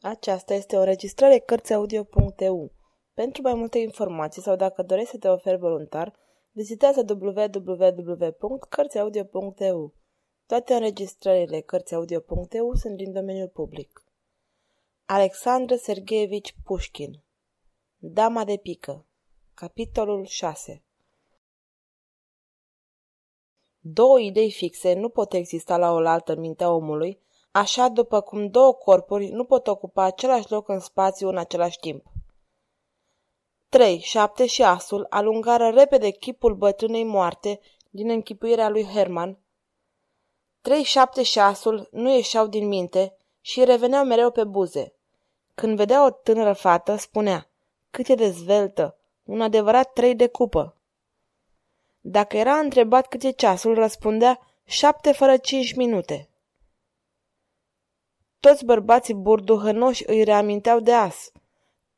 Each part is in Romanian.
Aceasta este o înregistrare CărțiAudio.eu. Pentru mai multe informații sau dacă dorești să te oferi voluntar, vizitează www.cărțiaudio.eu. Toate înregistrările CărțiAudio.eu sunt din domeniul public. Alexandru Sergheevici Pușkin. Dama de pică. Capitolul 6. Două idei fixe nu pot exista la oaltă în mintea omului, așa după cum două corpuri nu pot ocupa același loc în spațiu în același timp. 3. 7 și asul alungară repede chipul bătrânei moarte din închipuirea lui Hermann. 3, 7 și asul nu ieșeau din minte și reveneau mereu pe buze. Când vedea o tânără fată, spunea: "Cât e de zveltă, un adevărat trei de cupă." Dacă era întrebat cât e ceasul, răspundea: 7 fără 5 minute. Toți bărbații burduhănoși îi reaminteau de as.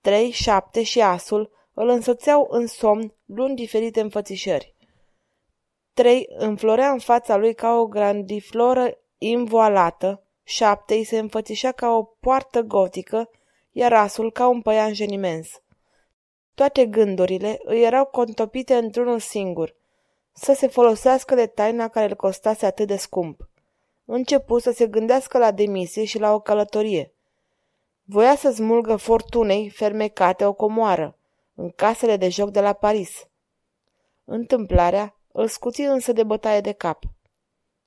3, 7 și asul îl însoțeau în somn luni diferite înfățișări. 3 înflorea în fața lui ca o grandifloră invoalată, 7 îi se înfățișa ca o poartă gotică, iar asul ca un păianjen imens. Toate gândurile îi erau contopite într-unul singur: să se folosească de taina care îl costase atât de scump. Începu să se gândească la demisie și la o călătorie. Voia să smulgă fortunei fermecate o comoară, în casele de joc de la Paris. Întâmplarea îl scuți însă de bătaie de cap.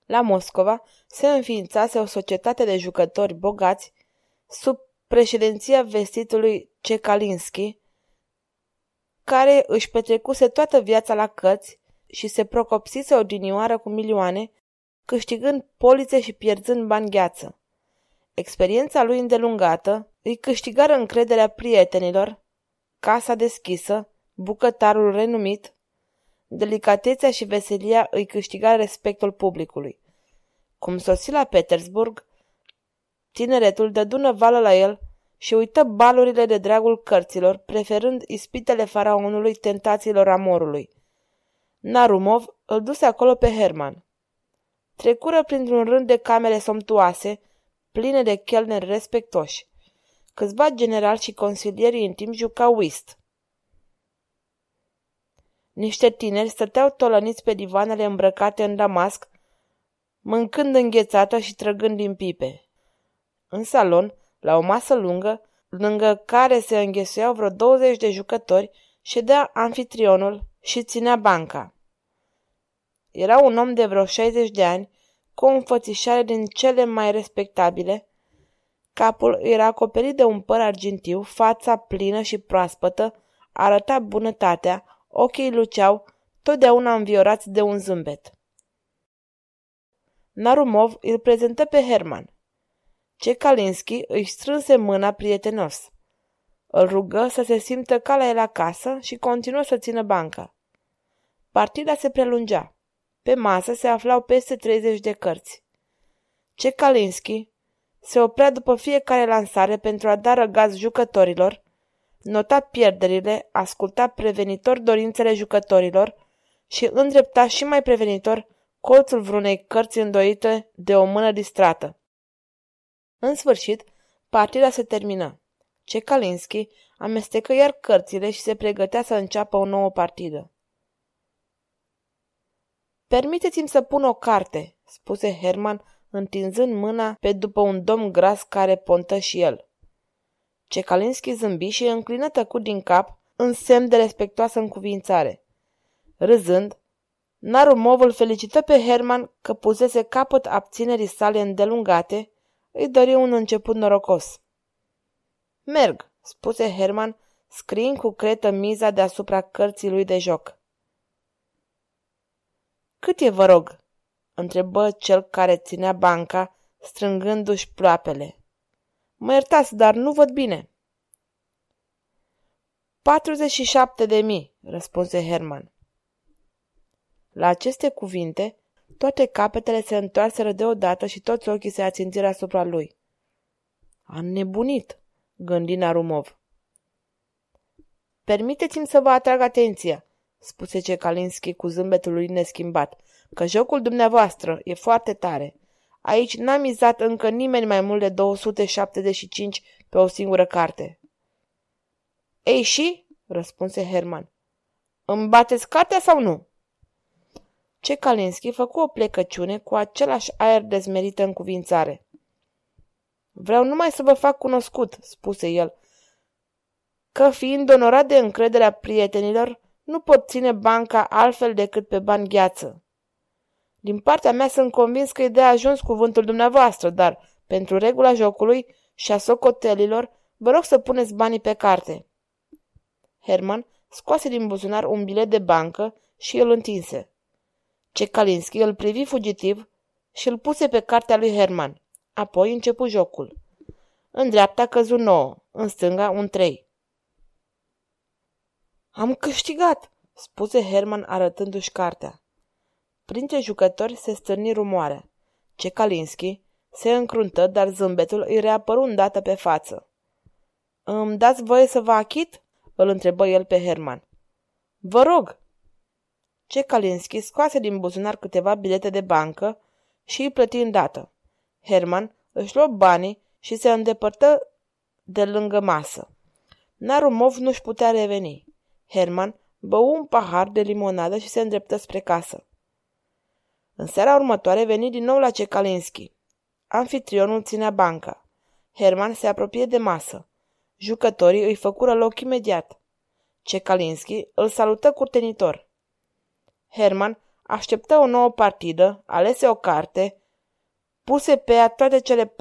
La Moscova se înființase o societate de jucători bogați sub președinția vestitului Cekalinski, care își petrecuse toată viața la cărți și se procopsise odinioară cu milioane, câștigând polițe și pierzând bani gheață. Experiența lui îndelungată îi câștigară încrederea prietenilor, casa deschisă, bucătarul renumit. Delicatețea și veselia îi câștigară respectul publicului. Cum sosi la Petersburg, tineretul dădu năvală la el și uită balurile de dragul cărților, preferând ispitele faraonului tentațiilor amorului. Narumov îl duse acolo pe Hermann. Trecură printr-un rând de camere somptuoase, pline de chelneri respectoși. Câțiva generali și consilierii în timp jucau whist. Niște tineri stăteau tolăniți pe divanele îmbrăcate în damasc, mâncând înghețată și trăgând din pipe. În salon, la o masă lungă, lângă care se înghesuiau vreo 20 de jucători, ședea anfitrionul și ținea banca. Era un om de vreo 60 de ani, cu o înfățișare din cele mai respectabile. Capul era acoperit de un păr argintiu, fața plină și proaspătă arăta bunătatea, ochii luceau, totdeauna înviorați de un zâmbet. Narumov îl prezentă pe Hermann. Cekalinski îi strânse mâna prietenos. Îl rugă să se simtă ca la el acasă și continuă să țină banca. Partida se prelungea. Pe masă se aflau peste 30 de cărți. Cekalinski se oprea după fiecare lansare pentru a da răgaz jucătorilor, nota pierderile, asculta prevenitor dorințele jucătorilor și îndrepta și mai prevenitor colțul vreunei cărți îndoite de o mână distrată. În sfârșit, partida se termină. Cekalinski amestecă iar cărțile și se pregătea să înceapă o nouă partidă. "Permiteți-mi să pun o carte," spuse Hermann, întinzând mâna pe după un domn gras care pontă și el. Cekalinski zâmbi și înclină tăcut din cap în semn de respectoasă încuvințare. Râzând, Narumov îl felicită pe Hermann că pusese capăt abținerii sale îndelungate, îi dori un început norocos. "Merg," spuse Hermann, scriind cu cretă miza deasupra cărții lui de joc. "Cât e, vă rog?" întrebă cel care ținea banca, strângându-și ploapele. "Mă iertați, dar nu văd bine." 47.000, răspunse Hermann. La aceste cuvinte, toate capetele se întoarseră deodată și toți ochii se ațintiră asupra lui. "A nebunit," gândi Narumov. "Permiteți-mi să vă atrag atenția," spuse Cekalinski cu zâmbetul lui neschimbat, "că jocul dumneavoastră e foarte tare. Aici n-a mizat încă nimeni mai mult de 275 pe o singură carte. Ei și? Răspunse Hermann. Îmi bateți cartea sau nu? Cekalinski făcu o plecăciune cu același aer de zmerită încuvințare. Vreau numai să vă fac cunoscut, spuse el, că fiind onorat de încrederea prietenilor, nu pot ține banca altfel decât pe bani gheață. Din partea mea sunt convins că e de ajuns cuvântul dumneavoastră, dar, pentru regula jocului și a socotelilor, vă rog să puneți banii pe carte. Hermann scoase din buzunar un bilet de bancă și îl întinse. Cekalinski îl privi fugitiv și îl puse pe cartea lui Hermann. Apoi începu jocul. În dreapta căzu 9, în stânga un 3. Am câștigat, spuse Hermann arătându-și cartea. Printre jucători se stârni rumoarea. Cekalinski se încruntă, dar zâmbetul îi reapăru îndată pe față. Îmi dați voie să vă achit? Îl întrebă el pe Hermann. Vă rog! Cekalinski scoase din buzunar câteva bilete de bancă și îi plăti îndată. Hermann își luă banii și se îndepărtă de lângă masă. Narumov nu-și putea reveni. Hermann bău un pahar de limonadă și se îndreptă spre casă. În seara următoare veni din nou la Cekalinski. Anfitrionul ținea banca. Hermann se apropie de masă. Jucătorii îi făcură loc imediat. Cekalinski îl salută curtenitor. Hermann așteptă o nouă partidă, alese o carte, puse pe ea toate cele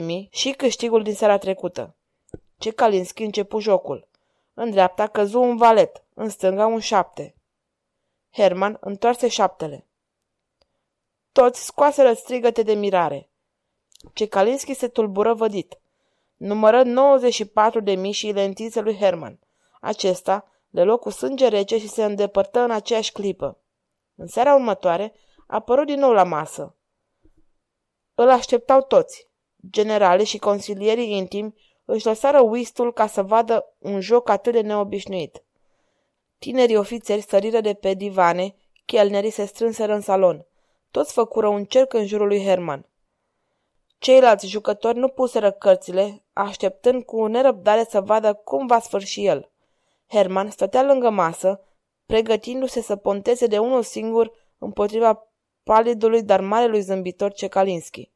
47.000 și câștigul din seara trecută. Cekalinski începu jocul. În dreapta căzu un valet, în stânga un 7. Hermann întoarse 7-le. Toți scoaseră strigăte de mirare. Cekalinski se tulbură vădit. Numără 94.000 și le întinse lui Hermann. Acesta le luă cu sânge rece și se îndepărtă în aceeași clipă. În seara următoare apăru din nou la masă. Îl așteptau toți. Generalii și consilierii intimi își lăsară uistul ca să vadă un joc atât de neobișnuit. Tinerii ofițeri săriră de pe divane, chelnerii se strânseră în salon. Toți făcură un cerc în jurul lui Hermann. Ceilalți jucători nu puseră cărțile, așteptând cu nerăbdare să vadă cum va sfârși el. Hermann stătea lângă masă, pregătindu-se să ponteze de unul singur împotriva palidului, dar marelui zâmbitor Cekalinski.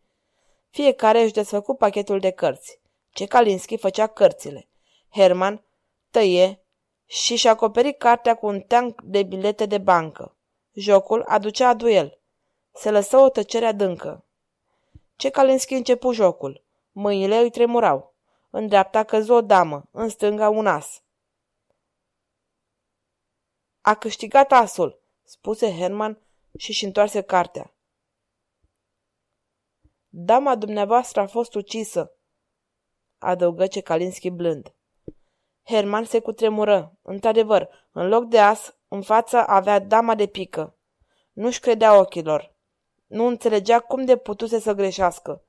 Fiecare își desfăcu pachetul de cărți. Cekalinski făcea cărțile. Hermann tăie și-și acoperi cartea cu un teanc de bilete de bancă. Jocul aducea duel. Se lăsă o tăcere adâncă. Cekalinski începu jocul. Mâinile îi tremurau. În dreapta căzu o damă, în stânga un as. A câștigat asul, spuse Hermann și-și întoarse cartea. Dama dumneavoastră a fost ucisă, adăugă Cekalinski blând. Hermann se cutremură. Într-adevăr, în loc de as, în față avea dama de pică. Nu-și credea ochilor. Nu înțelegea cum de putuse să greșească.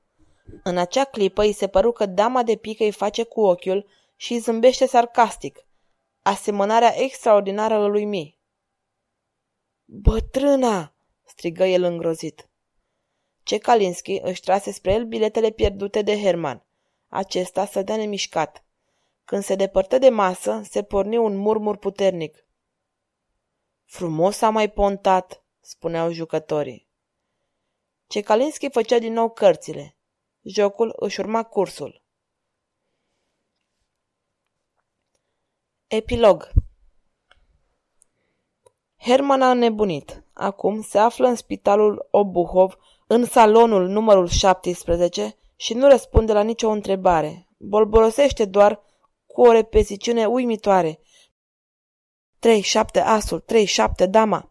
În acea clipă îi se păru că dama de pică îi face cu ochiul și îi zâmbește sarcastic. Asemănarea extraordinară îl uimi. Bătrâna! Strigă el îngrozit. Cekalinski își trase spre el biletele pierdute de Hermann. Acesta stătea nemișcat. Când se depărtă de masă, se porni un murmur puternic. Frumos a mai pontat, spuneau jucătorii. Cekalinski făcea din nou cărțile. Jocul își urma cursul. Epilog. Hermann a înnebunit. Acum se află în spitalul Obuhov, în salonul numărul 17 și nu răspunde la nicio întrebare. Bolborosește doar cu o repeziciune uimitoare. 37 asul, 37 dama.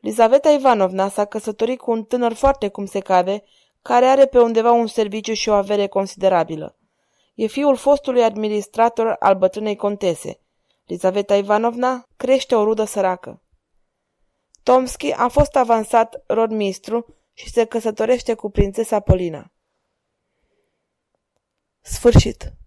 Lizaveta Ivanovna s-a căsătorit cu un tânăr foarte cum se cade, care are pe undeva un serviciu și o avere considerabilă. E fiul fostului administrator al bătrânei contese. Lizaveta Ivanovna crește o rudă săracă. Tomski a fost avansat rodmistru și se căsătorește cu prințesa Polina. Sfârșit.